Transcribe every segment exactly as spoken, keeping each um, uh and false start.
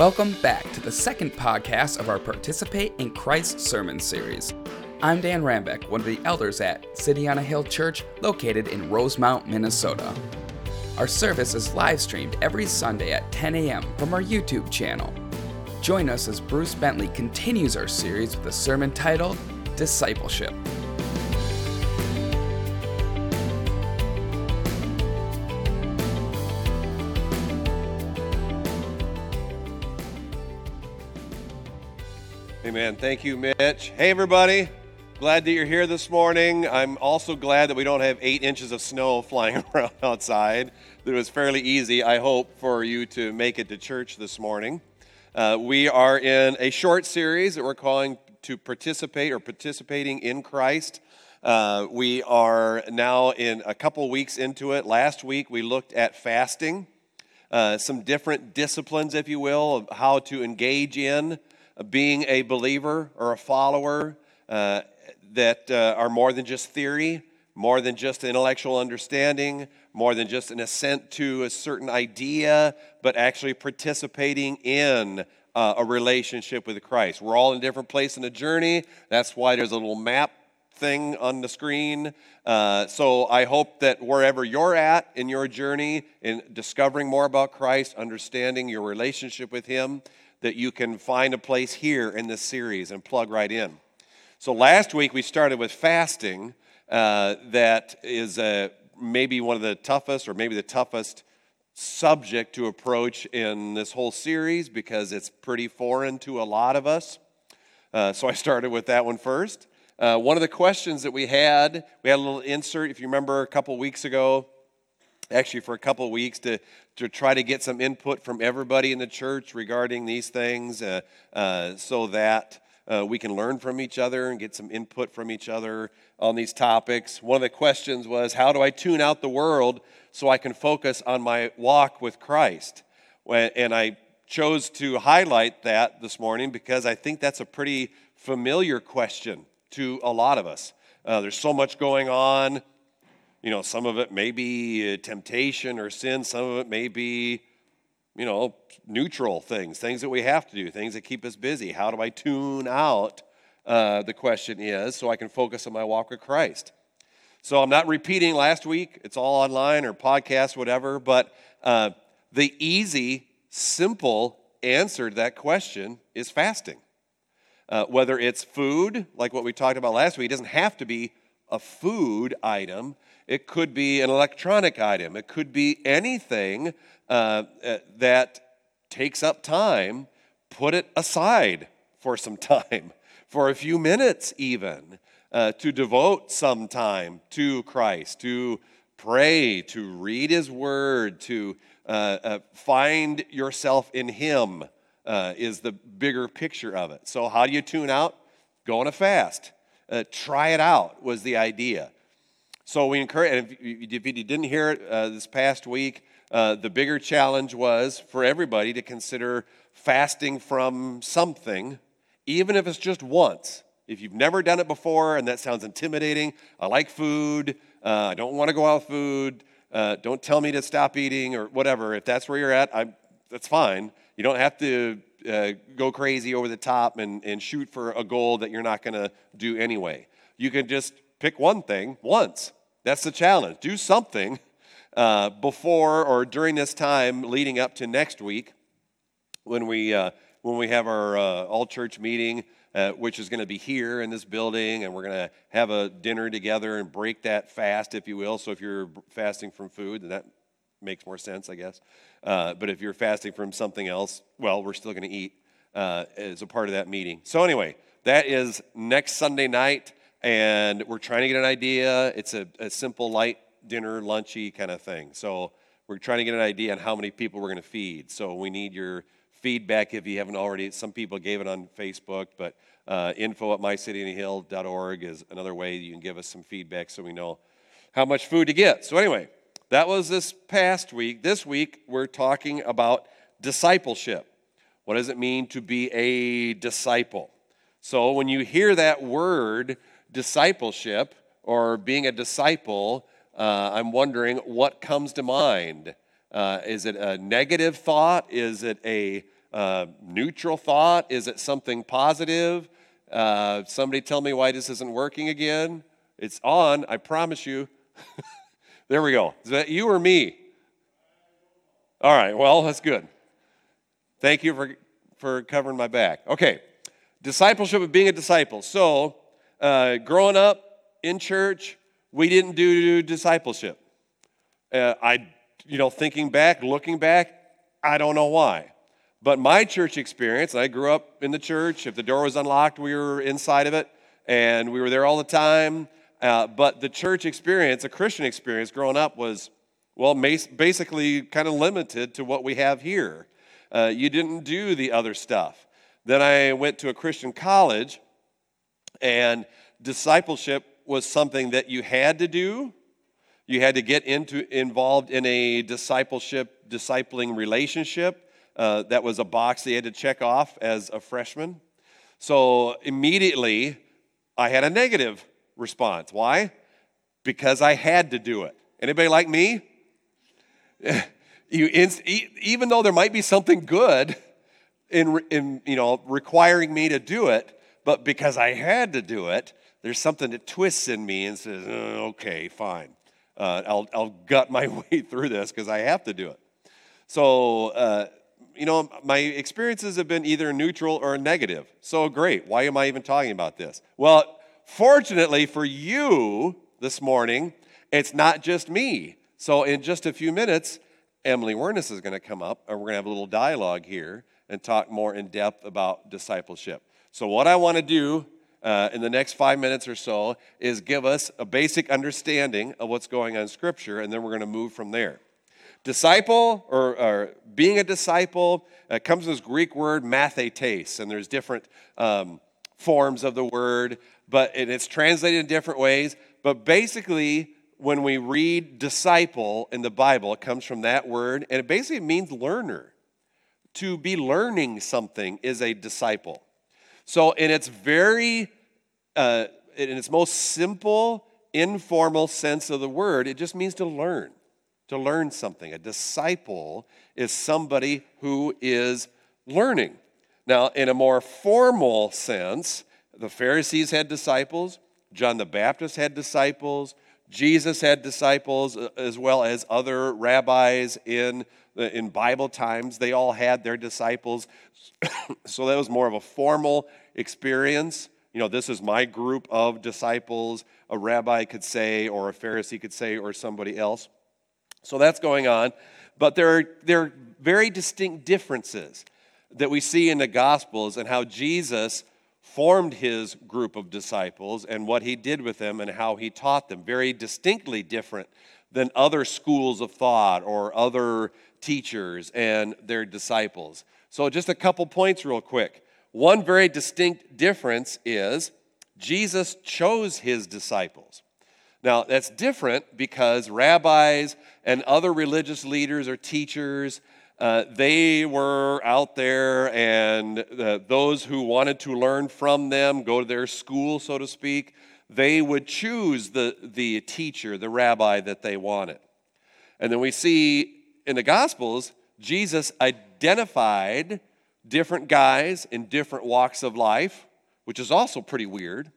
Welcome back to the second podcast of our Participate in Christ sermon series. I'm Dan Rambeck, one of the elders at City on a Hill Church, located in Rosemount, Minnesota. Our service is live streamed every Sunday at ten a.m. from our YouTube channel. Join us as Bruce Bentley continues our series with a sermon titled, Discipleship. Amen. Thank you, Mitch. Hey, everybody. Glad that you're here this morning. I'm also glad that we don't have eight inches of snow flying around outside. It was fairly easy, I hope, for you to make it to church this morning. Uh, we are in a short series that we're calling To Participate or Participating in Christ. Uh, we are now in a couple weeks into it. Last week, we looked at fasting, uh, some different disciplines, if you will, of how to engage in being a believer or a follower uh, that uh, are more than just theory, more than just intellectual understanding, more than just an assent to a certain idea, but actually participating in uh, a relationship with Christ. We're all in a different place in the journey. That's why there's a little map thing on the screen. Uh, so I hope that wherever you're at in your journey, in discovering more about Christ, understanding your relationship with Him, that you can find a place here in this series and plug right in. So last week we started with fasting. Uh, that is uh, maybe one of the toughest or maybe the toughest subject to approach in this whole series because it's pretty foreign to a lot of us. Uh, so I started with that one first. Uh, one of the questions that we had, we had a little insert, if you remember, a couple weeks ago, actually for a couple of weeks to, to try to get some input from everybody in the church regarding these things uh, uh, so that uh, we can learn from each other and get some input from each other on these topics. One of the questions was, how do I tune out the world so I can focus on my walk with Christ? And I chose to highlight that this morning because I think that's a pretty familiar question to a lot of us. Uh, there's so much going on. You know, some of it may be temptation or sin. Some of it may be, you know, neutral things, things that we have to do, things that keep us busy. How do I tune out, uh, the question is, so I can focus on my walk with Christ? So I'm not repeating last week. It's all online or podcast, whatever. But uh, the easy, simple answer to that question is fasting. Uh, whether it's food, like what we talked about last week, it doesn't have to be a food item. It could be an electronic item. It could be anything uh, that takes up time. Put it aside for some time, for a few minutes even, uh, to devote some time to Christ, to pray, to read His Word, to uh, uh, find yourself in Him uh, is the bigger picture of it. So how do you tune out? Go on a fast. Uh, try it out was the idea. So we encourage, and if you didn't hear it uh, this past week, uh, the bigger challenge was for everybody to consider fasting from something, even if it's just once. If you've never done it before, and that sounds intimidating, I like food, uh, I don't want to go out with food, uh, don't tell me to stop eating or whatever. If that's where you're at, I'm, that's fine. You don't have to uh, go crazy over the top and, and shoot for a goal that you're not going to do anyway. You can just pick one thing once. That's the challenge. Do something uh, before or during this time leading up to next week when we uh, when we have our uh, all-church meeting, uh, which is going to be here in this building, and we're going to have a dinner together and break that fast, if you will. So if you're fasting from food, then that makes more sense, I guess. Uh, but if you're fasting from something else, well, we're still going to eat uh, as a part of that meeting. So anyway, that is next Sunday night. And we're trying to get an idea. It's a, a simple, light dinner, lunchy kind of thing. So we're trying to get an idea on how many people we're going to feed. So we need your feedback if you haven't already. Some people gave it on Facebook, but uh, info at my city on a hill dot org is another way you can give us some feedback so we know how much food to get. So anyway, that was this past week. This week, we're talking about discipleship. What does it mean to be a disciple? So when you hear that word, discipleship or being a disciple, uh, I'm wondering what comes to mind. Uh, is it a negative thought? Is it a uh, neutral thought? Is it something positive? Uh, somebody tell me why this isn't working again. It's on, I promise you. There we go. Is that you or me? All right, well, that's good. Thank you for, for covering my back. Okay, discipleship of being a disciple. So, uh, growing up in church, we didn't do discipleship. Uh, I, you know, thinking back, looking back, I don't know why. But my church experience, I grew up in the church. If the door was unlocked, we were inside of it, and we were there all the time. Uh, but the church experience, a Christian experience growing up was, well, basically kind of limited to what we have here. Uh, you didn't do the other stuff. Then I went to a Christian college, and discipleship was something that you had to do. You had to get into involved in a discipleship, discipling relationship. Uh, that was a box they had to check off as a freshman. So immediately, I had a negative response. Why? Because I had to do it. Anybody like me? You inst- even though there might be something good in, in you know requiring me to do it, but because I had to do it, there's something that twists in me and says, oh, "Okay, fine, uh, I'll I'll gut my way through this because I have to do it." So. Uh, You know, my experiences have been either neutral or negative. So great. Why am I even talking about this? Well, fortunately for you this morning, it's not just me. So in just a few minutes, Emily Wernis is going to come up, and we're going to have a little dialogue here and talk more in depth about discipleship. So what I want to do uh, in the next five minutes or so is give us a basic understanding of what's going on in Scripture, and then we're going to move from there. Disciple, or, or being a disciple, uh, comes from this Greek word, mathetes, and there's different um, forms of the word, but and it's translated in different ways. But basically, when we read disciple in the Bible, it comes from that word, and it basically means learner. To be learning something is a disciple. So in its very, uh, in its most simple, informal sense of the word, it just means to learn. To learn something. A disciple is somebody who is learning. Now, in a more formal sense, the Pharisees had disciples, John the Baptist had disciples, Jesus had disciples, as well as other rabbis in, in Bible times. They all had their disciples. So that was more of a formal experience. You know, this is my group of disciples, a rabbi could say, or a Pharisee could say, or somebody else. So that's going on, but there are, there are very distinct differences that we see in the Gospels and how Jesus formed his group of disciples and what he did with them and how he taught them, very distinctly different than other schools of thought or other teachers and their disciples. So just a couple points real quick. One very distinct difference is Jesus chose his disciples. Now, that's different because rabbis and other religious leaders or teachers, uh, they were out there, and uh, those who wanted to learn from them, go to their school, so to speak, they would choose the, the teacher, the rabbi that they wanted. And then we see in the Gospels, Jesus identified different guys in different walks of life, which is also pretty weird.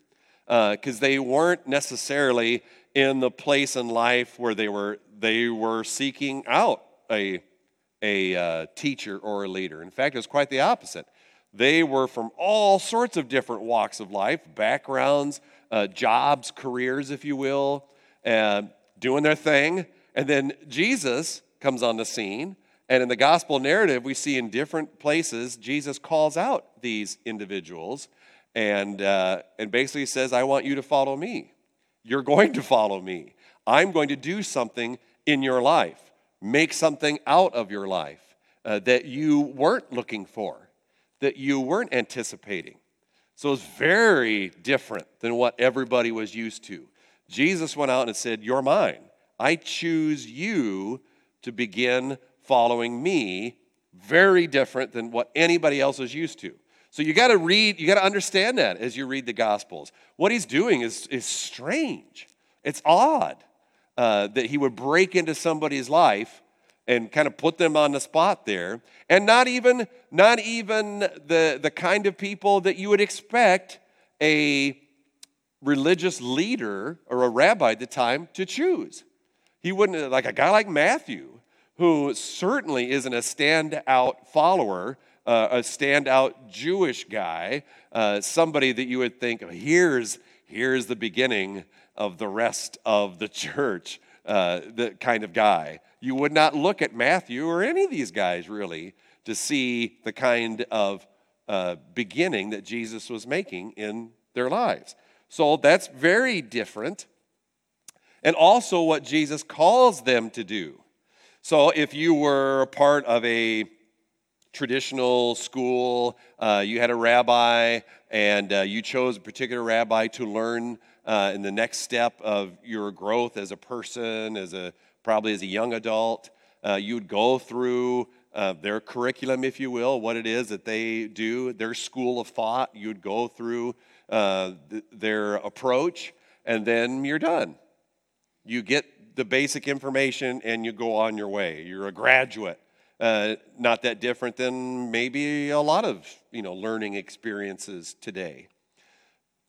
Because uh, they weren't necessarily in the place in life where they were they were seeking out a, a uh, teacher or a leader. In fact, it was quite the opposite. They were from all sorts of different walks of life, backgrounds, uh, jobs, careers, if you will, uh, doing their thing. And then Jesus comes on the scene, and in the gospel narrative, we see in different places, Jesus calls out these individuals And uh, and basically says, I want you to follow me. You're going to follow me. I'm going to do something in your life. Make something out of your life uh, that you weren't looking for, that you weren't anticipating. So it's very different than what everybody was used to. Jesus went out and said, you're mine. I choose you to begin following me. Very different than what anybody else is used to. So you got to read, you got to understand that as you read the Gospels. What he's doing is, is strange. It's odd uh, that he would break into somebody's life and kind of put them on the spot there. And not even not even the, the kind of people that you would expect a religious leader or a rabbi at the time to choose. He wouldn't, like a guy like Matthew, who certainly isn't a standout follower, uh, a standout Jewish guy, uh, somebody that you would think, here's, here's the beginning of the rest of the church, uh, the kind of guy. You would not look at Matthew or any of these guys, really, to see the kind of uh, beginning that Jesus was making in their lives. So that's very different. And also what Jesus calls them to do. So if you were a part of a traditional school, uh, you had a rabbi, and uh, you chose a particular rabbi to learn uh, in the next step of your growth as a person, as a probably as a young adult, uh, you'd go through uh, their curriculum, if you will, what it is that they do, their school of thought. You'd go through uh, th- their approach, and then you're done. You get the basic information, and you go on your way. You're a graduate. Uh, not that different than maybe a lot of, you know, learning experiences today.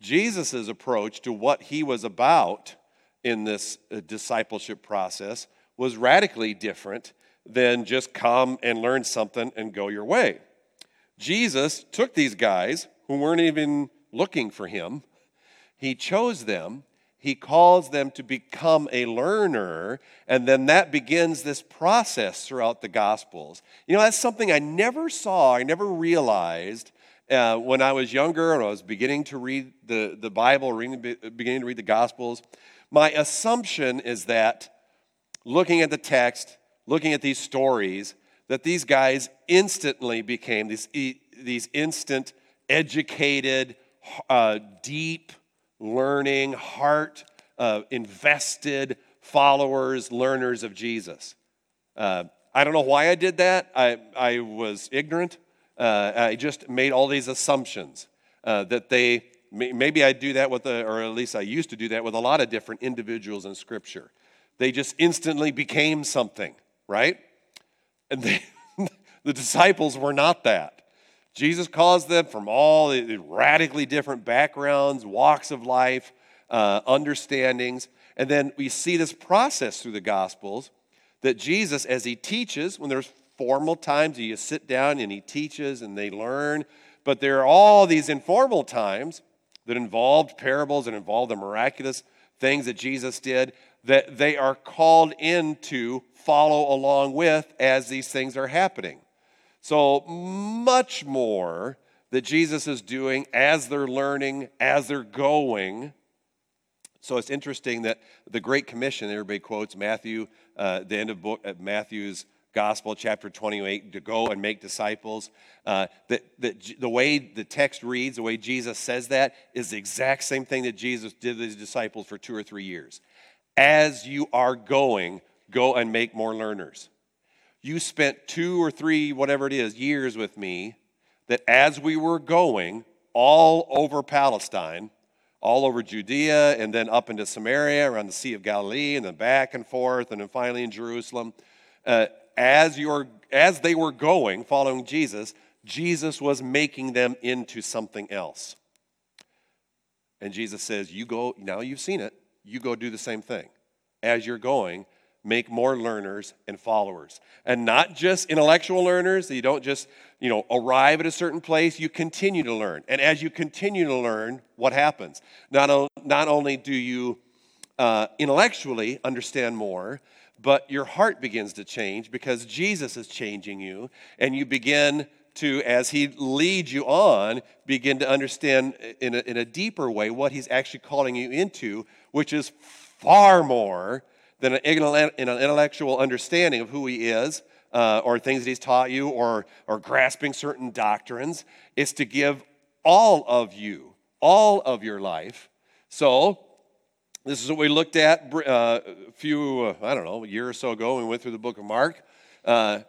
Jesus' approach to what he was about in this uh, discipleship process was radically different than just come and learn something and go your way. Jesus took these guys who weren't even looking for him. He chose them. He calls them to become a learner, and then that begins this process throughout the Gospels. You know, that's something I never saw, I never realized uh, when I was younger and I was beginning to read the, the Bible, reading, beginning to read the Gospels. My assumption is that looking at the text, looking at these stories, that these guys instantly became these, these instant, educated, uh, deep, learning, heart, uh, invested followers, learners of Jesus. Uh, I don't know why I did that. I, I was ignorant. Uh, I just made all these assumptions uh, that they, maybe I do that with, a, or at least I used to do that with a lot of different individuals in Scripture. They just instantly became something, right? And they, the disciples were not that. Jesus calls them from all radically different backgrounds, walks of life, uh, understandings. And then we see this process through the Gospels that Jesus, as he teaches, when there's formal times, you sit down and he teaches and they learn. But there are all these informal times that involved parables and involved the miraculous things that Jesus did that they are called in to follow along with as these things are happening. So much more that Jesus is doing as they're learning, as they're going. So it's interesting that the Great Commission, everybody quotes Matthew, uh, the end of book at Matthew's Gospel, chapter twenty-eight, to go and make disciples. Uh, that, that the way the text reads, the way Jesus says that, is the exact same thing that Jesus did to his disciples for two or three years. As you are going, go and make more learners. You spent two or three, whatever it is, years with me, that as we were going all over Palestine, all over Judea, and then up into Samaria, around the Sea of Galilee, and then back and forth, and then finally in Jerusalem, uh, as you're, as they were going, following Jesus, Jesus was making them into something else. And Jesus says, you go, now you've seen it, you go do the same thing. As you're going, make more learners and followers. And not just intellectual learners. You don't just, you know, arrive at a certain place. You continue to learn. And as you continue to learn, what happens? Not, o- not only do you uh, intellectually understand more, but your heart begins to change because Jesus is changing you. And you begin to, as he leads you on, begin to understand in a, in a deeper way what he's actually calling you into, which is far more than an intellectual understanding of who he is, uh, or things that he's taught you, or, or grasping certain doctrines. It's to give all of you, all of your life. So this is what we looked at uh, a few, uh, I don't know, a year or so ago. We went through the book of Mark. Uh,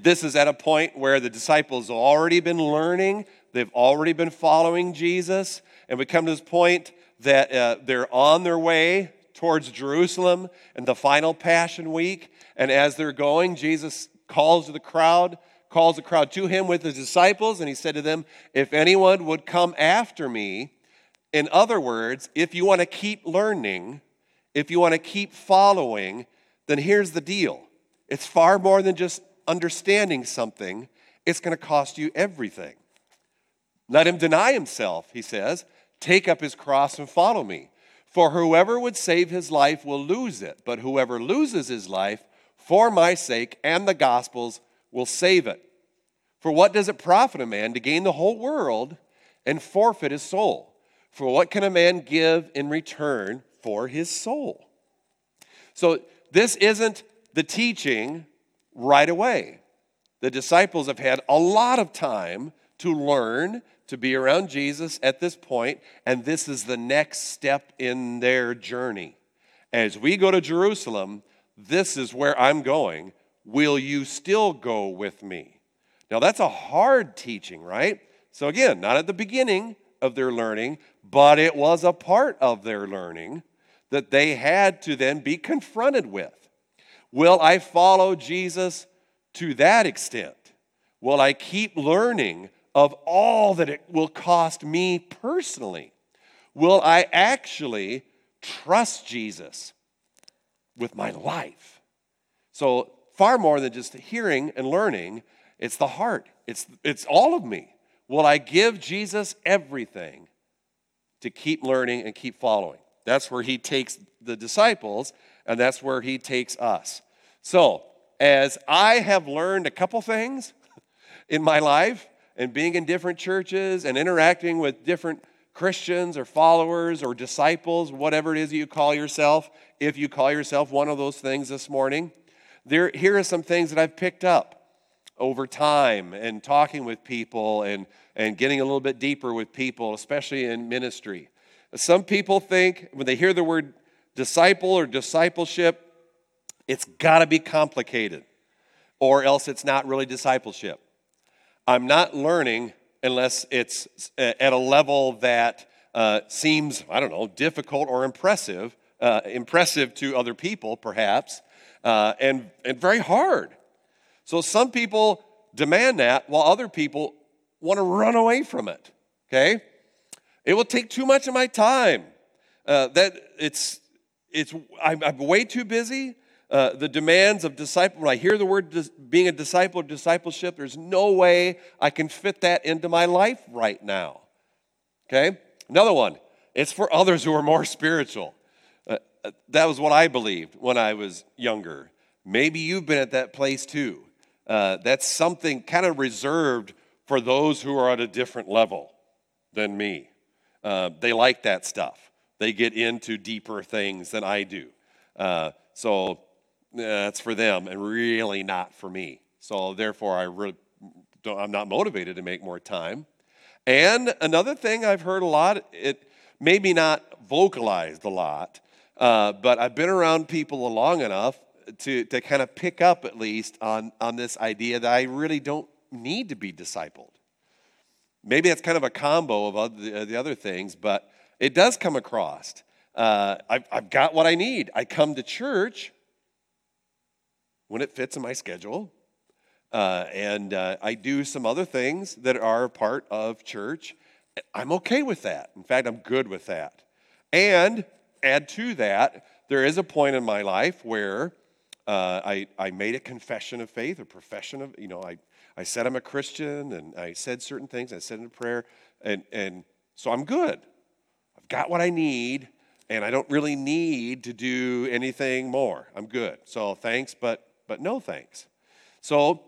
this is at a point where the disciples have already been learning. They've already been following Jesus. And we come to this point that uh, they're on their way towards Jerusalem and the final Passion Week, And as they're going, Jesus calls the crowd, calls the crowd to him with his disciples, and he said to them, if anyone would come after me, in other words, if you want to keep learning, if you want to keep following, then here's the deal. It's far more than just understanding something. It's going to cost you everything. Let him deny himself, he says. Take up his cross and follow me. For whoever would save his life will lose it, but whoever loses his life for my sake and the gospel's will save it. For what does it profit a man to gain the whole world and forfeit his soul? For what can a man give in return for his soul? So this isn't the teaching right away. The disciples have had a lot of time to learn to be around Jesus at this point, and this is the next step in their journey. As we go to Jerusalem, this is where I'm going. Will you still go with me? Now, that's a hard teaching, right? So again, not at the beginning of their learning, but it was a part of their learning that they had to then be confronted with. Will I follow Jesus to that extent? Will I keep learning of all that it will cost me personally? Will I actually trust Jesus with my life? So far more than just hearing and learning, it's the heart. It's, it's all of me. Will I give Jesus everything to keep learning and keep following? That's where he takes the disciples, and that's where he takes us. So as I have learned a couple things in my life, and being in different churches and interacting with different Christians or followers or disciples, whatever it is you call yourself, if you call yourself one of those things this morning, there here are some things that I've picked up over time and talking with people and, and getting a little bit deeper with people, especially in ministry. Some people think when they hear the word disciple or discipleship, it's got to be complicated, or else it's not really discipleship. I'm not learning unless it's at a level that uh, seems, I don't know, difficult or impressive, uh, impressive to other people, perhaps, uh, and, and very hard. So some people demand that, while other people want to run away from it, okay? It will take too much of my time. Uh, that it's, it's I'm, I'm way too busy. Uh, the demands of disciple, when I hear the word dis- being a disciple or discipleship, there's no way I can fit that into my life right now. Okay? Another one, it's for others who are more spiritual. Uh, that was what I believed when I was younger. Maybe you've been at that place too. Uh, that's something kind of reserved for those who are at a different level than me. Uh, they like that stuff. They get into deeper things than I do. Uh, so... That's for them and really not for me. So therefore, I re- don't, I'm not motivated to make more time. And another thing I've heard a lot, it maybe not vocalized a lot, uh, but I've been around people long enough to, to kind of pick up at least on, on this idea that I really don't need to be discipled. Maybe that's kind of a combo of other, the other things, but it does come across. Uh, I've, I've got what I need. I come to church when it fits in my schedule, uh, and uh, I do some other things that are part of church. I'm okay with that. In fact, I'm good with that. And add to that, there is a point in my life where uh, I, I made a confession of faith, a profession of, you know, I, I said I'm a Christian, and I said certain things, I said in prayer, and, and so I'm good. I've got what I need, and I don't really need to do anything more. I'm good. So thanks, but But no thanks. So,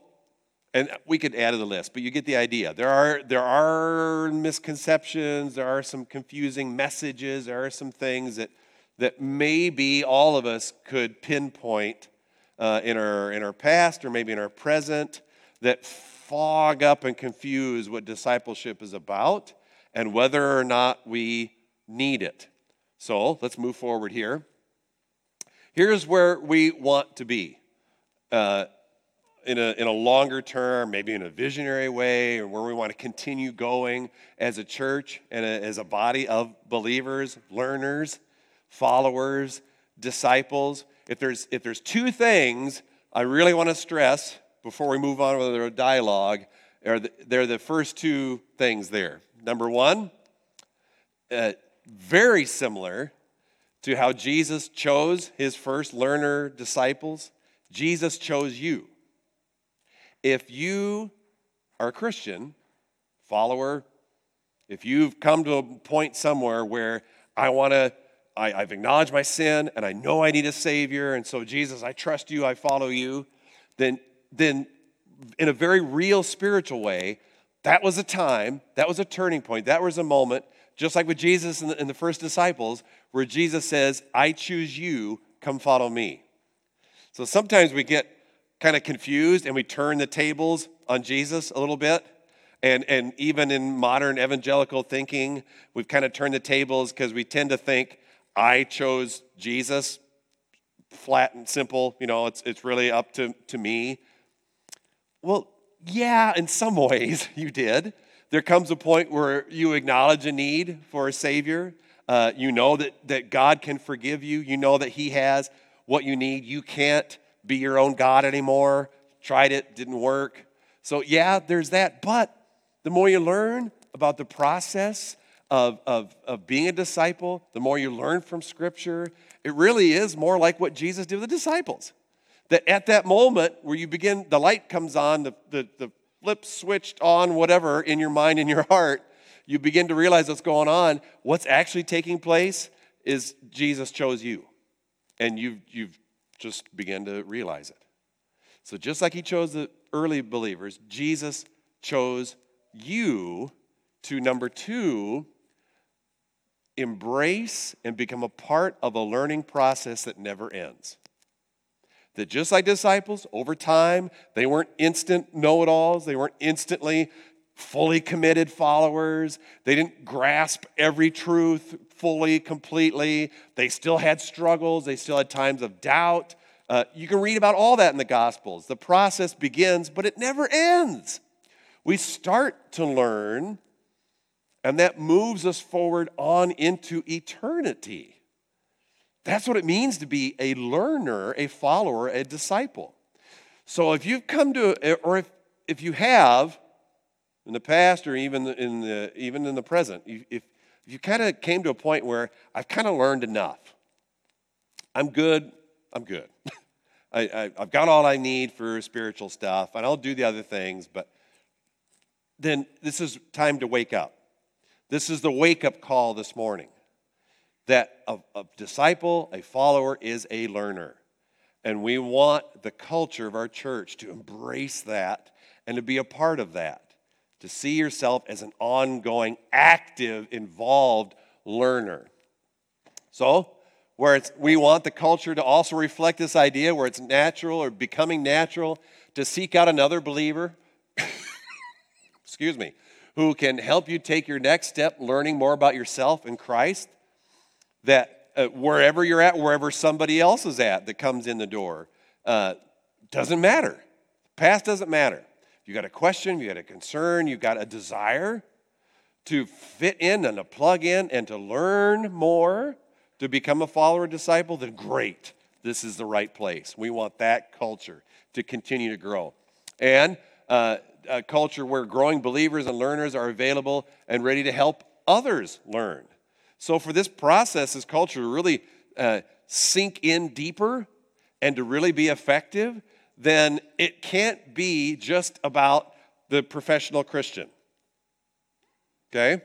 and we could add to the list, but you get the idea. There are there are misconceptions. There are some confusing messages. There are some things that that maybe all of us could pinpoint uh, in our in our past or maybe in our present that fog up and confuse what discipleship is about and whether or not we need it. So let's move forward here. Here's where we want to be. Uh, in a in a longer term, maybe in a visionary way, or where we want to continue going as a church and a, as a body of believers, learners, followers, disciples. If there's if there's two things I really want to stress, before we move on with our dialogue, are the, they're the first two things there. Number one, uh, very similar to how Jesus chose his first learner disciples, Jesus chose you. If you are a Christian, follower, if you've come to a point somewhere where I want to, I, I've acknowledged my sin and I know I need a Savior, and so Jesus, I trust you, I follow you, then, then in a very real spiritual way, that was a time, that was a turning point, that was a moment, just like with Jesus and the, and the first disciples, where Jesus says, I choose you, come follow me. So sometimes we get kind of confused and we turn the tables on Jesus a little bit. And and even in modern evangelical thinking, we've kind of turned the tables because we tend to think, I chose Jesus, flat and simple, you know, it's it's really up to, to me. Well, yeah, in some ways you did. There comes a point where you acknowledge a need for a Savior. Uh, you know that, that God can forgive you. You know that he has what you need. You can't be your own God anymore. Tried it, didn't work. So yeah, there's that, but the more you learn about the process of, of, of being a disciple, the more you learn from Scripture, it really is more like what Jesus did with the disciples. That at that moment where you begin, the light comes on, the, the, the flip switched on, whatever, in your mind, in your heart, you begin to realize what's going on. What's actually taking place is Jesus chose you, and you've, you've just begun to realize it. So just like he chose the early believers, Jesus chose you to, number two, embrace and become a part of a learning process that never ends. That just like disciples, over time, they weren't instant know-it-alls. They weren't instantly fully committed followers. They didn't grasp every truth fully, completely. They still had struggles. They still had times of doubt. Uh, you can read about all that in the Gospels. The process begins, but it never ends. We start to learn, and that moves us forward on into eternity. That's what it means to be a learner, a follower, a disciple. So if you've come to, or if, if you have, in the past or even in the even in the present, if, if you kind of came to a point where I've kind of learned enough, I'm good, I'm good. I, I, I've got all I need for spiritual stuff, and I'll do the other things, but then this is time to wake up. This is the wake-up call this morning, that a, a disciple, a follower, is a learner. And we want the culture of our church to embrace that and to be a part of that, to see yourself as an ongoing, active, involved learner. So, where it's, we want the culture to also reflect this idea where it's natural or becoming natural to seek out another believer, excuse me, who can help you take your next step, learning more about yourself and Christ, that uh, wherever you're at, wherever somebody else is at that comes in the door, uh, doesn't matter. Past doesn't matter. You got a question, you got a concern, you got a desire to fit in and to plug in and to learn more, to become a follower or disciple, then great. This is the right place. We want that culture to continue to grow. And uh, a culture where growing believers and learners are available and ready to help others learn. So for this process, this culture to really uh, sink in deeper and to really be effective, then it can't be just about the professional Christian. Okay?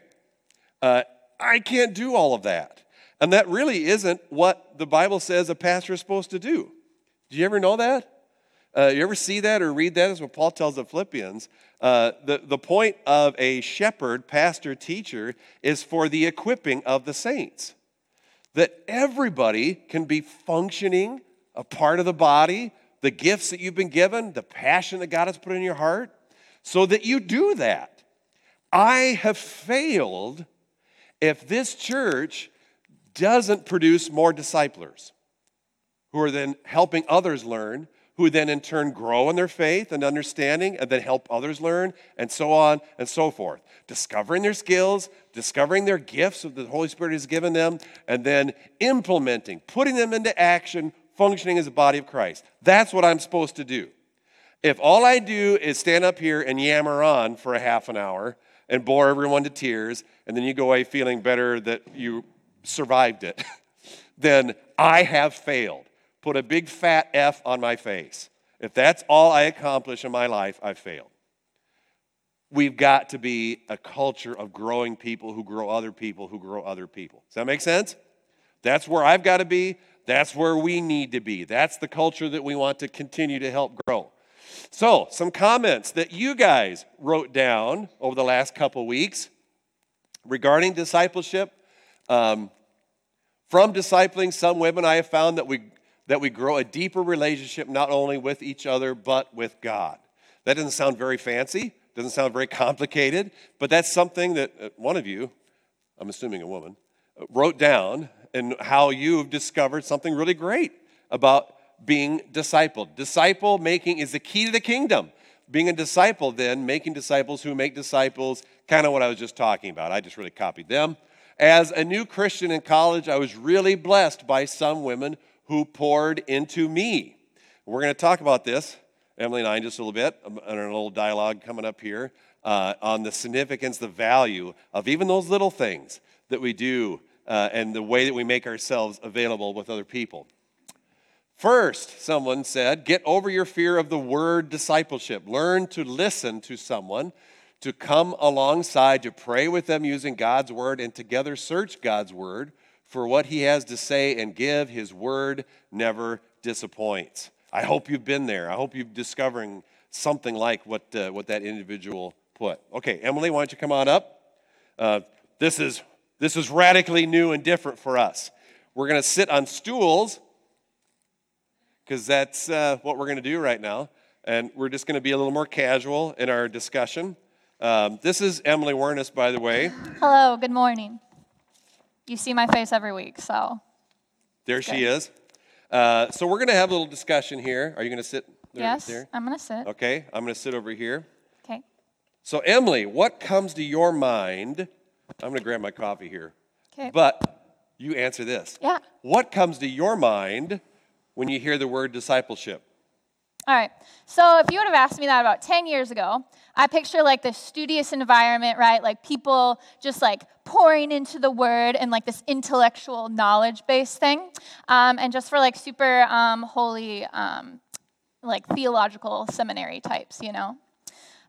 Uh, I can't do all of that. And that really isn't what the Bible says a pastor is supposed to do. Do you ever know that? Uh, you ever see that or read that? That's what Paul tells the Philippians. Uh, the, the point of a shepherd, pastor, teacher is for the equipping of the saints. That everybody can be functioning, a part of the body, the gifts that you've been given, the passion that God has put in your heart, so that you do that. I have failed if this church doesn't produce more disciplers who are then helping others learn, who then in turn grow in their faith and understanding and then help others learn, and so on and so forth. Discovering their skills, discovering their gifts that the Holy Spirit has given them, and then implementing, putting them into action, functioning as a body of Christ. That's what I'm supposed to do. If all I do is stand up here and yammer on for a half an hour and bore everyone to tears, and then you go away feeling better that you survived it, then I have failed. Put a big fat F on my face. If that's all I accomplish in my life, I've failed. We've got to be a culture of growing people who grow other people who grow other people. Does that make sense? That's where I've got to be. That's where we need to be. That's the culture that we want to continue to help grow. So, some comments that you guys wrote down over the last couple weeks regarding discipleship. Um, from discipling some women, I have found that we that we grow a deeper relationship not only with each other, but with God. That doesn't sound very fancy, doesn't sound very complicated, but that's something that one of you, I'm assuming a woman, wrote down, and how you've discovered something really great about being discipled. Disciple making is the key to the kingdom. Being a disciple, then, making disciples who make disciples, kind of what I was just talking about. I just really copied them. As a new Christian in college, I was really blessed by some women who poured into me. We're going to talk about this, Emily and I, in just a little bit, and a little dialogue coming up here uh, on the significance, the value of even those little things that we do uh, and the way that we make ourselves available with other people. First, someone said, get over your fear of the word discipleship. Learn to listen to someone, to come alongside, to pray with them using God's word, and together search God's word for what he has to say and give. His word never disappoints. I hope you've been there. I hope you've discovering something like what uh, what that individual put. Okay, Emily, why don't you come on up? Uh, this is this is radically new and different for us. We're going to sit on stools, because that's uh, what we're going to do right now. And we're just going to be a little more casual in our discussion. Um, this is Emily Wernis, by the way. Hello, good morning. You see my face every week, so. There she is. Uh, so we're going to have a little discussion here. Are you going to sit there? Yes, there? I'm going to sit. Okay, I'm going to sit over here. Okay. So, Emily, what comes to your mind? I'm going to grab my coffee here. Okay. But you answer this. Yeah. What comes to your mind when you hear the word discipleship? All right. So if you would have asked me that about ten years ago, I picture like this studious environment, right? Like people just like pouring into the word and like this intellectual knowledge-based thing. Um, and just for like super um, holy, um, like theological seminary types, you know.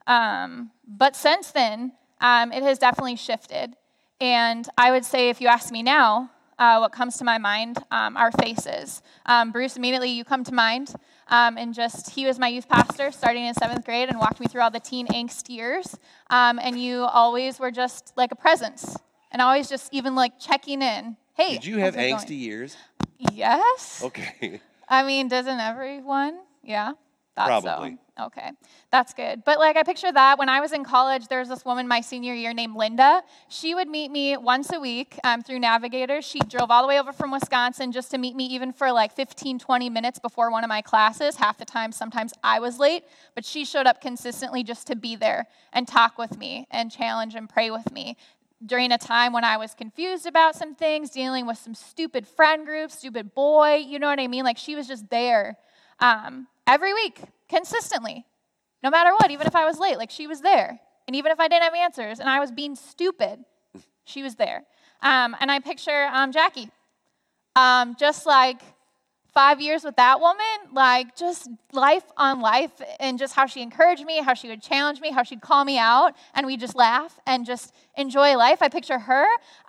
Um, but since then, um, it has definitely shifted. And I would say if you ask me now, Uh, what comes to my mind, um, our faces. Um, Bruce, immediately you come to mind, um, and just, he was my youth pastor starting in seventh grade and walked me through all the teen angst years, um, and you always were just like a presence, and always just even like checking in. Hey, did you have angsty going? Years? Yes. Okay. I mean, doesn't everyone? Yeah. Thought Probably. So. Okay, that's good. But like I picture that when I was in college, there was this woman my senior year named Linda. She would meet me once a week um, through Navigators. She drove all the way over from Wisconsin just to meet me even for like fifteen, twenty minutes before one of my classes. Half the time, sometimes I was late, but she showed up consistently just to be there and talk with me and challenge and pray with me during a time when I was confused about some things, dealing with some stupid friend groups, stupid boy, you know what I mean? Like she was just there. Um, Every week, consistently, no matter what, even if I was late, like she was there. And even if I didn't have answers and I was being stupid, she was there. Um, and I picture um, Jackie, um, just like five years with that woman, like just life on life, and just how she encouraged me, how she would challenge me, how she'd call me out, and we just laugh and just enjoy life. I picture her.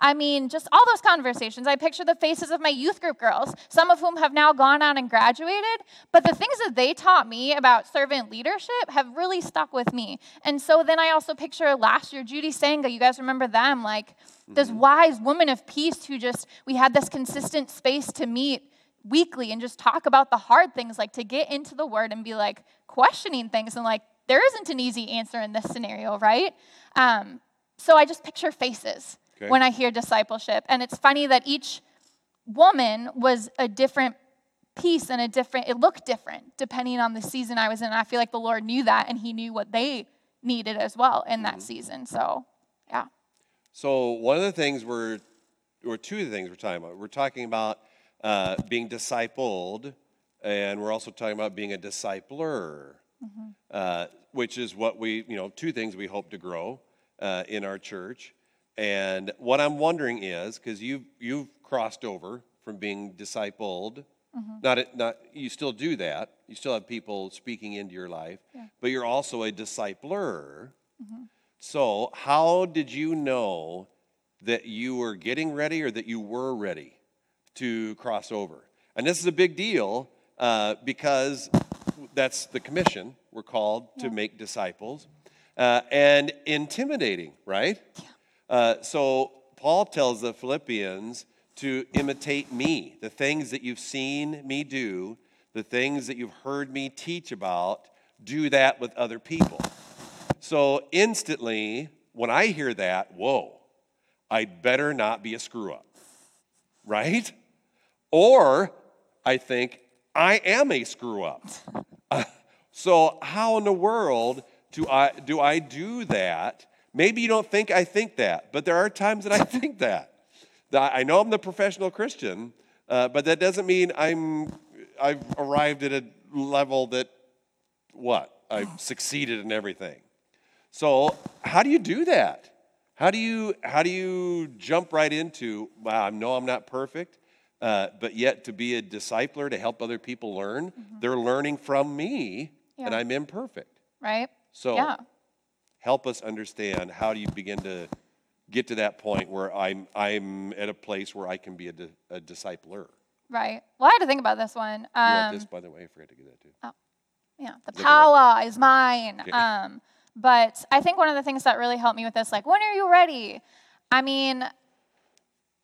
I mean, just all those conversations. I picture the faces of my youth group girls, some of whom have now gone on and graduated, but the things that they taught me about servant leadership have really stuck with me. And so then I also picture last year, Judy Singa, you guys remember them, like mm-hmm. this wise woman of peace who just, we had this consistent space to meet weekly and just talk about the hard things, like to get into the word and be like questioning things and like, there isn't an easy answer in this scenario, right? Um, so I just picture faces okay. when I hear discipleship. And it's funny that each woman was a different piece and a different, it looked different depending on the season I was in. And I feel like the Lord knew that, and he knew what they needed as well in that mm-hmm. season. So, yeah. So one of the things we're, or two of the things we're talking about, we're talking about Uh, being discipled And we're also talking about being a discipler, mm-hmm. uh, which is what we, you know, two things we hope to grow uh, in our church. And what I'm wondering is, because you've, you've crossed over from being discipled, mm-hmm. not not you still do that. You still have people speaking into your life, yeah. but you're also a discipler. Mm-hmm. So how did you know that you were getting ready or that you were ready to cross over? And this is a big deal uh, because that's the commission. We're called yeah. to make disciples. Uh, and intimidating, right? Yeah. Uh, so Paul tells the Philippians to imitate me, the things that you've seen me do, the things that you've heard me teach about, do that with other people. So instantly, when I hear that, whoa, I'd better not be a screw-up, right? Or I think, I am a screw-up. So how in the world do I do I do that? Maybe you don't think I think that, but there are times that I think that. I know I'm the professional Christian, uh, but that doesn't mean I'm I've arrived at a level that what? I've succeeded in everything. So how do you do that? How do you how do you jump right into, wow, I know I'm not perfect, uh, but yet to be a discipler, to help other people learn, mm-hmm. they're learning from me, yeah. and I'm imperfect. Right? So yeah. help us understand, how do you begin to get to that point where I'm I'm at a place where I can be a, di- a discipler. Right. Well, I had to think about this one. Um, you want this, by the way? I forgot to give that to you. Oh, yeah. The power right? is mine. Okay. Um, but I think one of the things that really helped me with this, like, when are you ready? I mean,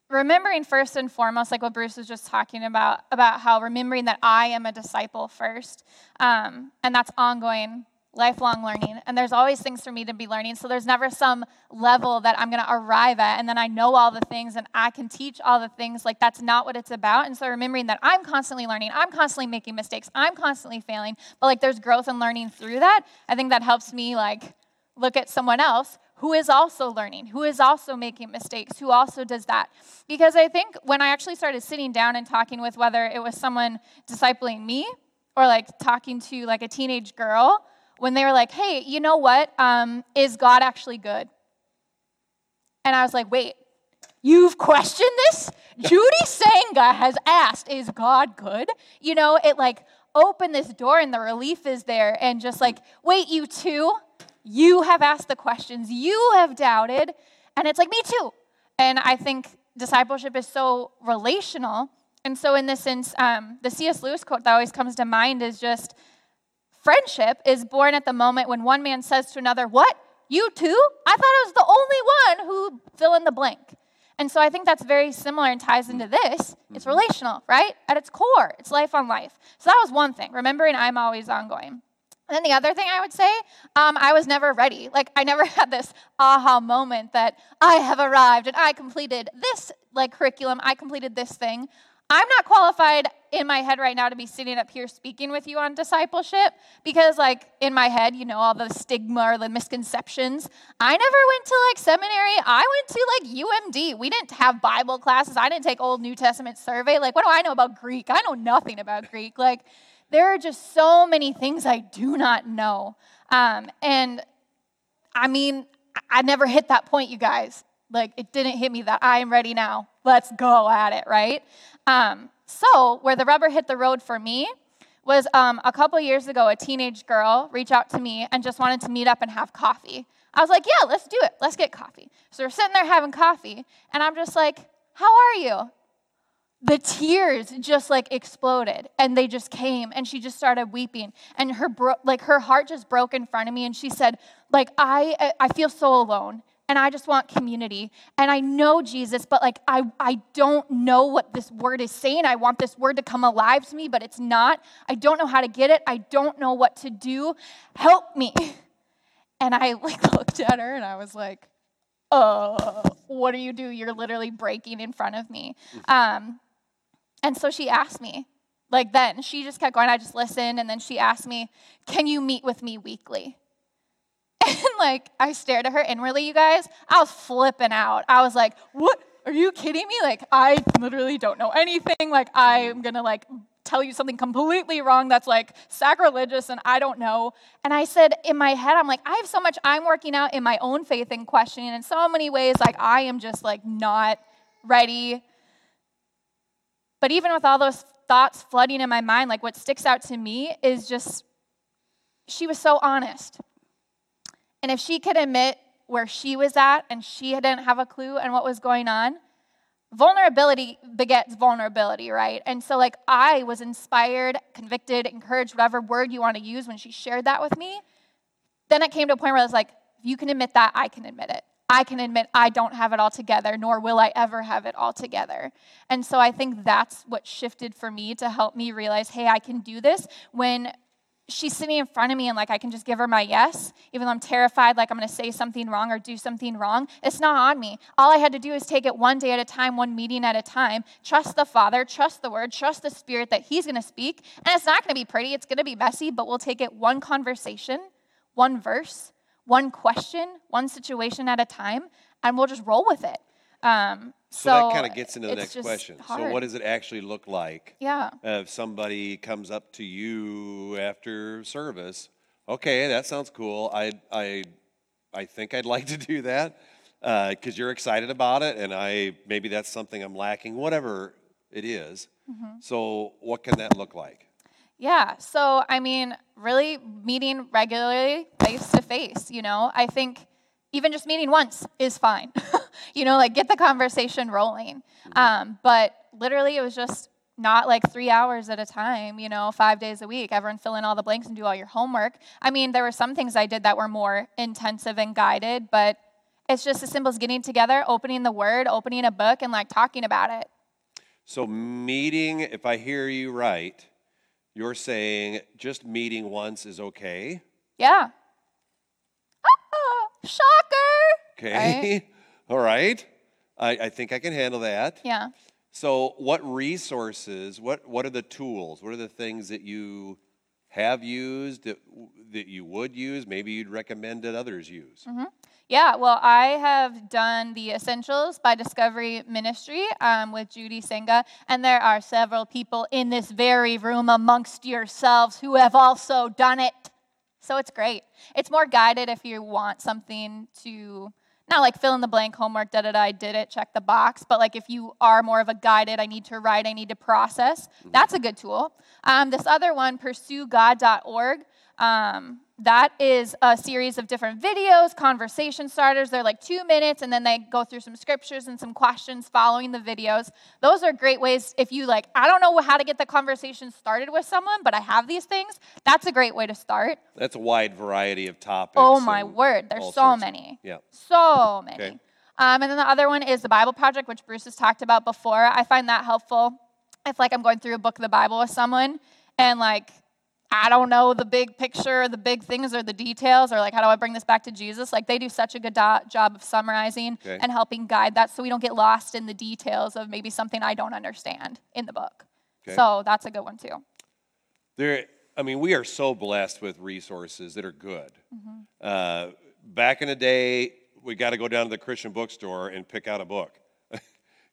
remembering first and foremost, like what Bruce was just talking about, about how remembering that I am a disciple first, um, and that's ongoing. Lifelong learning, and there's always things for me to be learning, so there's never some level that I'm going to arrive at, and then I know all the things, and I can teach all the things. Like, that's not what it's about, and so remembering that I'm constantly learning, I'm constantly making mistakes, I'm constantly failing, but, like, there's growth and learning through that. I think that helps me, like, look at someone else who is also learning, who is also making mistakes, who also does that. Because I think when I actually started sitting down and talking with whether it was someone discipling me or, like, talking to, like, a teenage girl, when they were like, hey, you know what, um, is God actually good? And I was like, wait, you've questioned this? Judy Singa has asked, is God good? You know, it like opened this door and the relief is there. And just like, wait, you too? You have asked the questions. You have doubted. And it's like, me too. And I think discipleship is so relational. And so in this sense, um, the C S Lewis quote that always comes to mind is just, friendship is born at the moment when one man says to another, what? You too? I thought I was the only one who fill in the blank. And so I think that's very similar and ties into this. It's relational, right? At its core, it's life on life. So that was one thing, remembering I'm always ongoing. And then the other thing I would say, um, I was never ready. Like, I never had this aha moment that I have arrived and I completed this like curriculum, I completed this thing. I'm not qualified in my head right now to be sitting up here speaking with you on discipleship because, like, in my head, you know, all the stigma or the misconceptions. I never went to, like, seminary. I went to, like, U M D. We didn't have Bible classes. I didn't take Old New Testament survey. Like, what do I know about Greek? I know nothing about Greek. Like, there are just so many things I do not know. Um, and, I mean, I never hit that point, you guys. Like, it didn't hit me that I am ready now. Let's go at it, right? Um, so where the rubber hit the road for me was um, a couple years ago, a teenage girl reached out to me and just wanted to meet up and have coffee. I was like, yeah, let's do it. Let's get coffee. So we're sitting there having coffee, and I'm just like, how are you? The tears just, like, exploded, and they just came, and she just started weeping, and her bro- like her heart just broke in front of me, and she said, like, I I feel so alone. And I just want community. And I know Jesus, but like I, I don't know what this word is saying. I want this word to come alive to me, but it's not. I don't know how to get it. I don't know what to do. Help me. And I like looked at her and I was like, oh, what do you do? You're literally breaking in front of me. Um, and so she asked me, like then, she just kept going. I just listened. And then she asked me, can you meet with me weekly? And, like, I stared at her inwardly, you guys. I was flipping out. I was like, what? Are you kidding me? Like, I literally don't know anything. Like, I'm going to, like, tell you something completely wrong that's like sacrilegious and I don't know. And I said in my head, I'm like, I have so much I'm working out in my own faith and questioning in so many ways, like I am just like not ready. But even with all those thoughts flooding in my mind, like what sticks out to me is just, she was so honest. And if she could admit where she was at and she didn't have a clue and what was going on, vulnerability begets vulnerability, right? And so like I was inspired, convicted, encouraged, whatever word you want to use when she shared that with me. Then it came to a point where I was like, if you can admit that, I can admit it. I can admit I don't have it all together, nor will I ever have it all together. And so I think that's what shifted for me to help me realize, hey, I can do this when she's sitting in front of me and like I can just give her my yes, even though I'm terrified like I'm going to say something wrong or do something wrong. It's not on me. All I had to do is take it one day at a time, one meeting at a time, trust the Father, trust the Word, trust the Spirit that He's going to speak. And it's not going to be pretty. It's going to be messy, but we'll take it one conversation, one verse, one question, one situation at a time, and we'll just roll with it. Um, so, so that kind of gets into the next question. Hard. So what does it actually look like yeah. if somebody comes up to you after service? Okay, that sounds cool. I I, I think I'd like to do that because uh, you're excited about it, and I maybe that's something I'm lacking, whatever it is. Mm-hmm. So what can that look like? Yeah, so, I mean, really meeting regularly face-to-face, you know. I think even just meeting once is fine. You know, like get the conversation rolling. Um, but literally it was just not like three hours at a time, you know, five days a week. Everyone fill in all the blanks and do all your homework. I mean, there were some things I did that were more intensive and guided, but it's just as simple as getting together, opening the Word, opening a book, and like talking about it. So meeting, if I hear you right, you're saying just meeting once is okay? Yeah. Ah, shocker! Okay. Right? All right. I, I think I can handle that. Yeah. So what resources, what, what are the tools, what are the things that you have used, that, that you would use, maybe you'd recommend that others use? Mm-hmm. Yeah, well, I have done the Essentials by Discovery Ministry um, with Judy Singa, and there are several people in this very room amongst yourselves who have also done it. So it's great. It's more guided if you want something to, not like fill in the blank homework, da-da-da, I did it, check the box, but like if you are more of a guided, I need to write, I need to process, that's a good tool. Um, this other one, Pursue God dot org, um, that is a series of different videos, conversation starters. They're like two minutes, and then they go through some scriptures and some questions following the videos. Those are great ways if you like, I don't know how to get the conversation started with someone, but I have these things. That's a great way to start. That's a wide variety of topics. Oh, my word. There's so many. Yeah. So many. Okay. Um, and then the other one is the Bible Project, which Bruce has talked about before. I find that helpful if, like, I'm going through a book of the Bible with someone and, like, I don't know the big picture, the big things, or the details, or like, how do I bring this back to Jesus? Like, they do such a good do- job of summarizing okay. and helping guide that so we don't get lost in the details of maybe something I don't understand in the book. Okay. So that's a good one, too. There, I mean, we are so blessed with resources that are good. Mm-hmm. Uh, back in the day, we got to go down to the Christian bookstore and pick out a book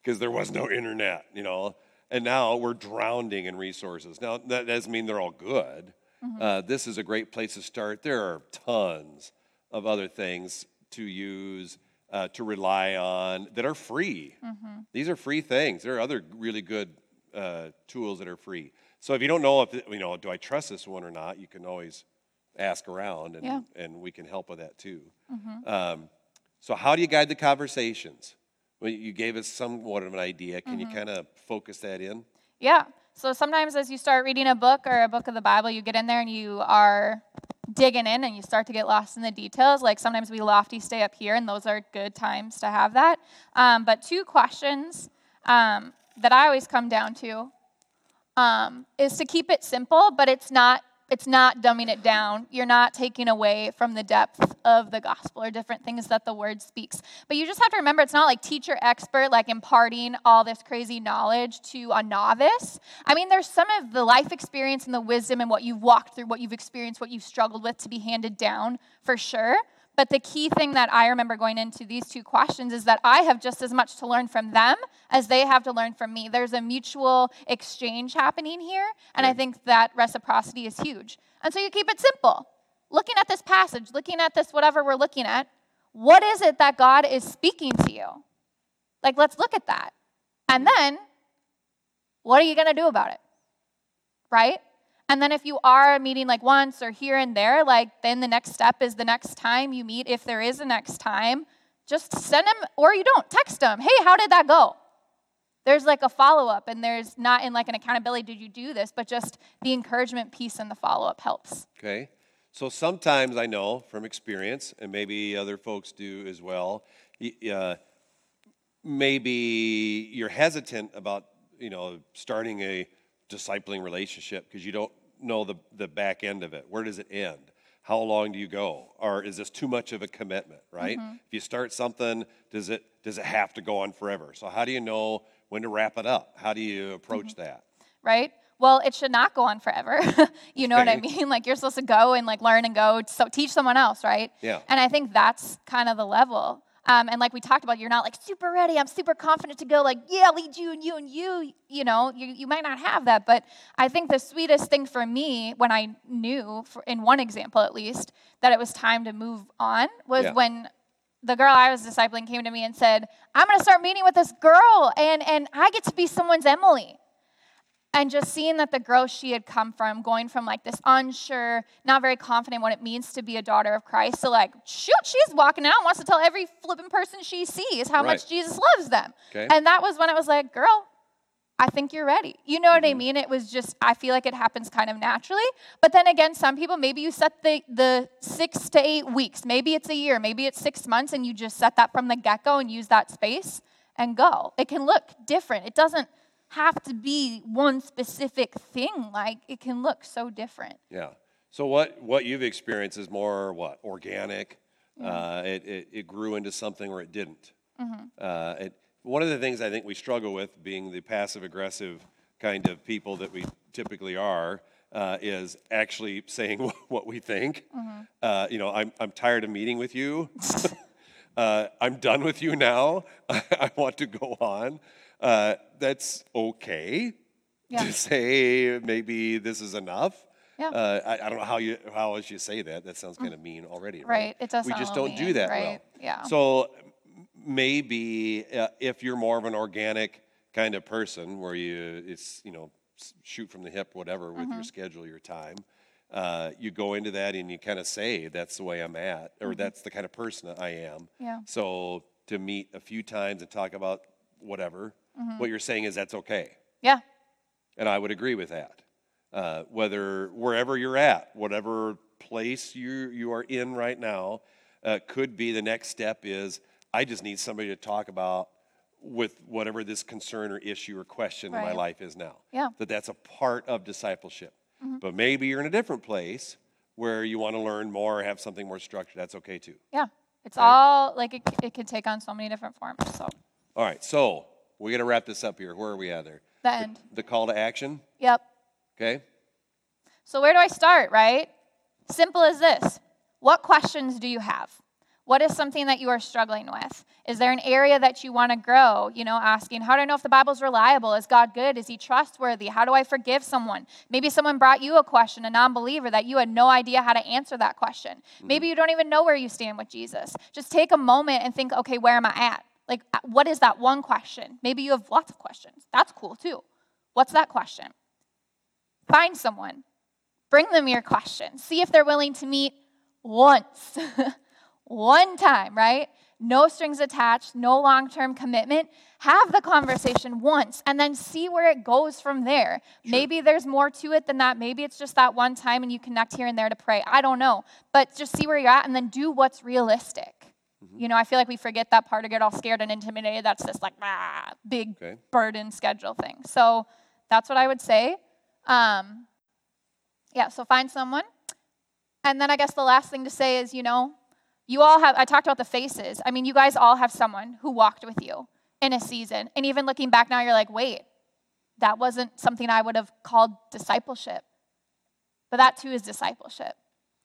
because there was no internet, you know. And now we're drowning in resources. Now, that doesn't mean they're all good. Mm-hmm. Uh, this is a great place to start. There are tons of other things to use, uh, to rely on, that are free. Mm-hmm. These are free things. There are other really good uh, tools that are free. So if you don't know, if you know, do I trust this one or not, you can always ask around, and, yeah. and we can help with that too. Mm-hmm. Um, so how do you guide the conversations? Well, you gave us somewhat of an idea. Can mm-hmm. you kind of focus that in? Yeah. So sometimes as you start reading a book or a book of the Bible, you get in there and you are digging in and you start to get lost in the details. Like sometimes we lofty stay up here, and those are good times to have that. Um, but two questions um, that I always come down to um, is to keep it simple, but it's not It's not dumbing it down. You're not taking away from the depth of the gospel or different things that the Word speaks. But you just have to remember, it's not like teacher expert, like imparting all this crazy knowledge to a novice. I mean, there's some of the life experience and the wisdom and what you've walked through, what you've experienced, what you've struggled with to be handed down for sure. But the key thing that I remember going into these two questions is that I have just as much to learn from them as they have to learn from me. There's a mutual exchange happening here, and I think that reciprocity is huge. And so you keep it simple. Looking at this passage, looking at this whatever we're looking at, what is it that God is speaking to you? Like, let's look at that. And then, what are you going to do about it? Right? And then if you are meeting like once or here and there, like then the next step is the next time you meet, if there is a next time, just send them, or you don't, text them. Hey, how did that go? There's like a follow-up, and there's not in like an accountability, did you do this? But just the encouragement piece and the follow-up helps. Okay. So sometimes I know from experience, and maybe other folks do as well, uh, maybe you're hesitant about, you know, starting a discipling relationship because you don't know the, the back end of it. Where does it end? How long do you go? Or is this too much of a commitment, right? Mm-hmm. If you start something, does it does it have to go on forever? So how do you know when to wrap it up? How do you approach mm-hmm. that? Right? Well, it should not go on forever. You know okay. what I mean? Like, you're supposed to go and like learn and go so teach someone else, right? Yeah. And I think that's kind of the level. Um, and like we talked about, you're not like super ready. I'm super confident to go like, yeah, lead you and you and you, you know, you, you might not have that. But I think the sweetest thing for me when I knew, for, in one example at least, that it was time to move on was yeah. when the girl I was discipling came to me and said, I'm going to start meeting with this girl and, and I get to be someone's Emily. And just seeing that the growth she had come from, going from like this unsure, not very confident what it means to be a daughter of Christ, to like, shoot, she's walking out and wants to tell every flipping person she sees how right. much Jesus loves them. Okay. And that was when I was like, girl, I think you're ready. You know what mm-hmm. I mean? It was just, I feel like it happens kind of naturally. But then again, some people, maybe you set the, the six to eight weeks. Maybe it's a year. Maybe it's six months. And you just set that from the get-go and use that space and go. It can look different. It doesn't have to be one specific thing. Like, it can look so different. Yeah. So what what you've experienced is more what? Organic. Mm-hmm. Uh, it, it it grew into something or it didn't. Mm-hmm. Uh, it, one of the things I think we struggle with, being the passive-aggressive kind of people that we typically are, uh, is actually saying what we think. Mm-hmm. Uh, you know, I'm I'm tired of meeting with you. uh, I'm done with you now. I want to go on. Uh, that's okay yeah. to say maybe this is enough. Yeah. Uh, I, I don't know how you how else you say that. That sounds kind of mean already. Right. right. It does. We sound just don't mean, do that right? well. Yeah. So maybe uh, if you're more of an organic kind of person, where you it's you know shoot from the hip, whatever with mm-hmm. your schedule, your time, uh, you go into that and you kind of say that's the way I'm at, or mm-hmm. that's the kind of person I am. Yeah. So to meet a few times and talk about whatever. Mm-hmm. What you're saying is that's okay. Yeah. And I would agree with that. Uh, whether wherever you're at, whatever place you you are in right now, uh, could be the next step is I just need somebody to talk about with whatever this concern or issue or question right. in my life is now. Yeah. That that's a part of discipleship. Mm-hmm. But maybe you're in a different place where you want to learn more or have something more structured. That's okay too. Yeah. It's right? all like it, it can take on so many different forms. So. All right. So. We're going to wrap this up here. Where are we at there? The end. The, the call to action? Yep. Okay. So where do I start, right? Simple as this. What questions do you have? What is something that you are struggling with? Is there an area that you want to grow? You know, asking, how do I know if the Bible's reliable? Is God good? Is he trustworthy? How do I forgive someone? Maybe someone brought you a question, a non-believer, that you had no idea how to answer that question. Mm-hmm. Maybe you don't even know where you stand with Jesus. Just take a moment and think, okay, where am I at? Like, what is that one question? Maybe you have lots of questions. That's cool, too. What's that question? Find someone. Bring them your question. See if they're willing to meet once. One time, right? No strings attached, no long-term commitment. Have the conversation once and then see where it goes from there. Sure. Maybe there's more to it than that. Maybe it's just that one time and you connect here and there to pray. I don't know. But just see where you're at and then do what's realistic. You know, I feel like we forget that part or get all scared and intimidated. That's this like ah, big okay. burden schedule thing. So that's what I would say. Um, yeah, so find someone. And then I guess the last thing to say is, you know, you all have, I talked about the faces. I mean, you guys all have someone who walked with you in a season. And even looking back now, you're like, wait, that wasn't something I would have called discipleship. But that too is discipleship,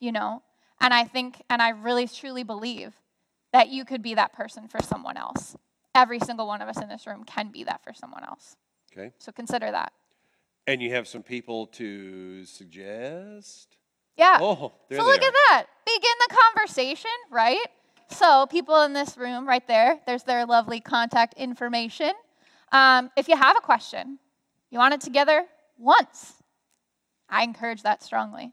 you know. And I think, and I really truly believe that you could be that person for someone else. Every single one of us in this room can be that for someone else. Okay. So consider that. And you have some people to suggest? Yeah. Oh, there so they look are. At that. Begin the conversation, right? So people in this room right there, there's their lovely contact information. Um, if you have a question, you want it together once. I encourage that strongly.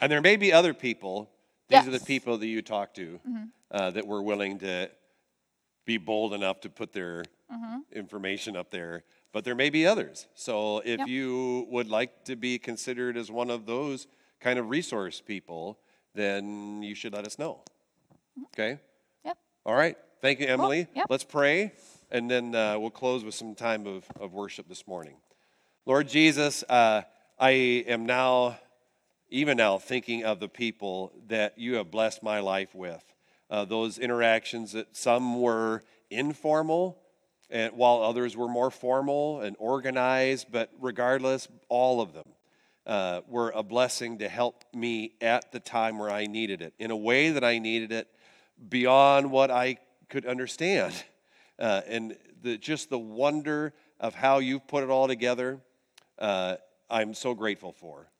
And there may be other people. These yes. are the people that you talk to mm-hmm. uh, that were willing to be bold enough to put their mm-hmm. information up there. But there may be others. So if yep. you would like to be considered as one of those kind of resource people, then you should let us know. Mm-hmm. Okay? Yep. All right. Thank you, Emily. Cool. Yep. Let's pray, and then uh, we'll close with some time of, of worship this morning. Lord Jesus, uh, I am now, even now, thinking of the people that you have blessed my life with. Uh, those interactions that some were informal, and while others were more formal and organized, but regardless, all of them uh, were a blessing to help me at the time where I needed it, in a way that I needed it beyond what I could understand. Uh, and the, just the wonder of how you've put it all together, uh, I'm so grateful for.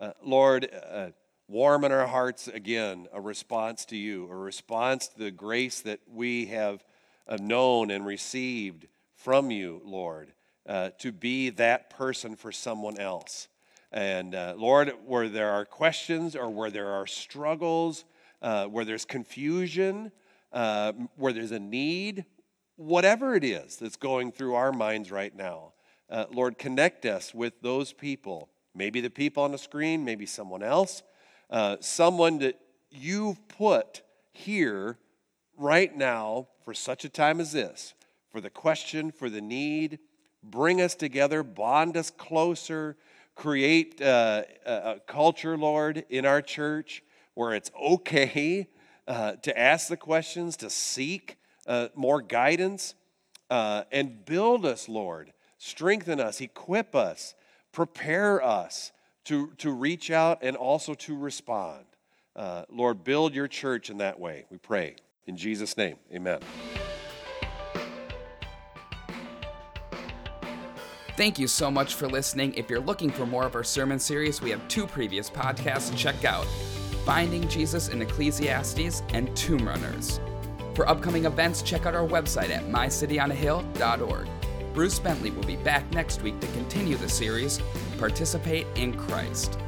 Uh, Lord, uh, warm in our hearts again a response to you, a response to the grace that we have uh, known and received from you, Lord, uh, to be that person for someone else. And uh, Lord, where there are questions or where there are struggles, uh, where there's confusion, uh, where there's a need, whatever it is that's going through our minds right now, uh, Lord, connect us with those people. Maybe the people on the screen, maybe someone else, uh, someone that you've put here right now for such a time as this, for the question, for the need. Bring us together, bond us closer, create uh, a culture, Lord, in our church where it's okay uh, to ask the questions, to seek uh, more guidance, uh, and build us, Lord. Strengthen us, equip us. Prepare us to, to reach out and also to respond. Uh, Lord, build your church in that way, we pray. In Jesus' name, amen. Thank you so much for listening. If you're looking for more of our sermon series, we have two previous podcasts to check out, Finding Jesus in Ecclesiastes and Tomb Runners. For upcoming events, check out our website at my city on a hill dot org. Bruce Bentley will be back next week to continue the series, Participate in Christ.